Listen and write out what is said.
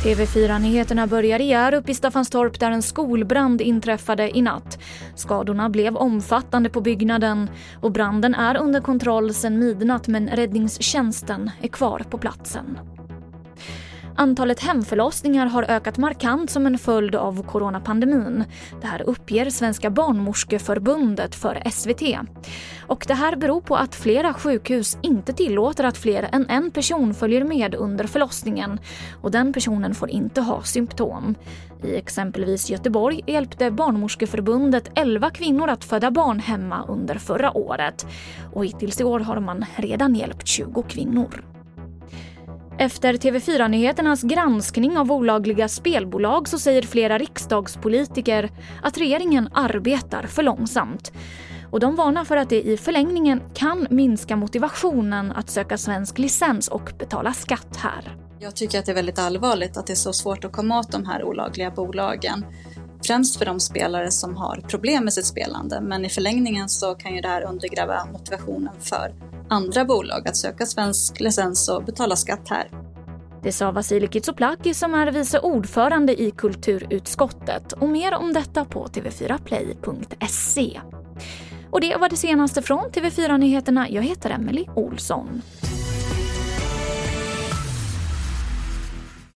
TV4-nyheterna börjar i Hjärup i Staffanstorp där en skolbrand inträffade i natt. Skadorna blev omfattande på byggnaden och branden är under kontroll sedan midnatt, men räddningstjänsten är kvar på platsen. Antalet hemförlossningar har ökat markant som en följd av coronapandemin. Det här uppger Svenska Barnmorskeförbundet för SVT. Och det här beror på att flera sjukhus inte tillåter att fler än en person följer med under förlossningen. Och den personen får inte ha symptom. I exempelvis Göteborg hjälpte Barnmorskeförbundet 11 kvinnor att föda barn hemma under förra året. Och hittills i år har man redan hjälpt 20 kvinnor. Efter TV4-nyheternas granskning av olagliga spelbolag så säger flera riksdagspolitiker att regeringen arbetar för långsamt. Och de varnar för att det i förlängningen kan minska motivationen att söka svensk licens och betala skatt här. Jag tycker att det är väldigt allvarligt att det är så svårt att komma åt de här olagliga bolagen. Främst för de spelare som har problem med sitt spelande, men i förlängningen så kan ju det här undergräva motivationen för andra bolag att söka svensk licens och betala skatt här. Det sa Vasiliki Zoplaki som är vice ordförande i kulturutskottet, och mer om detta på tv4play.se. Och det var det senaste från TV4-nyheterna. Jag heter Emily Olsson.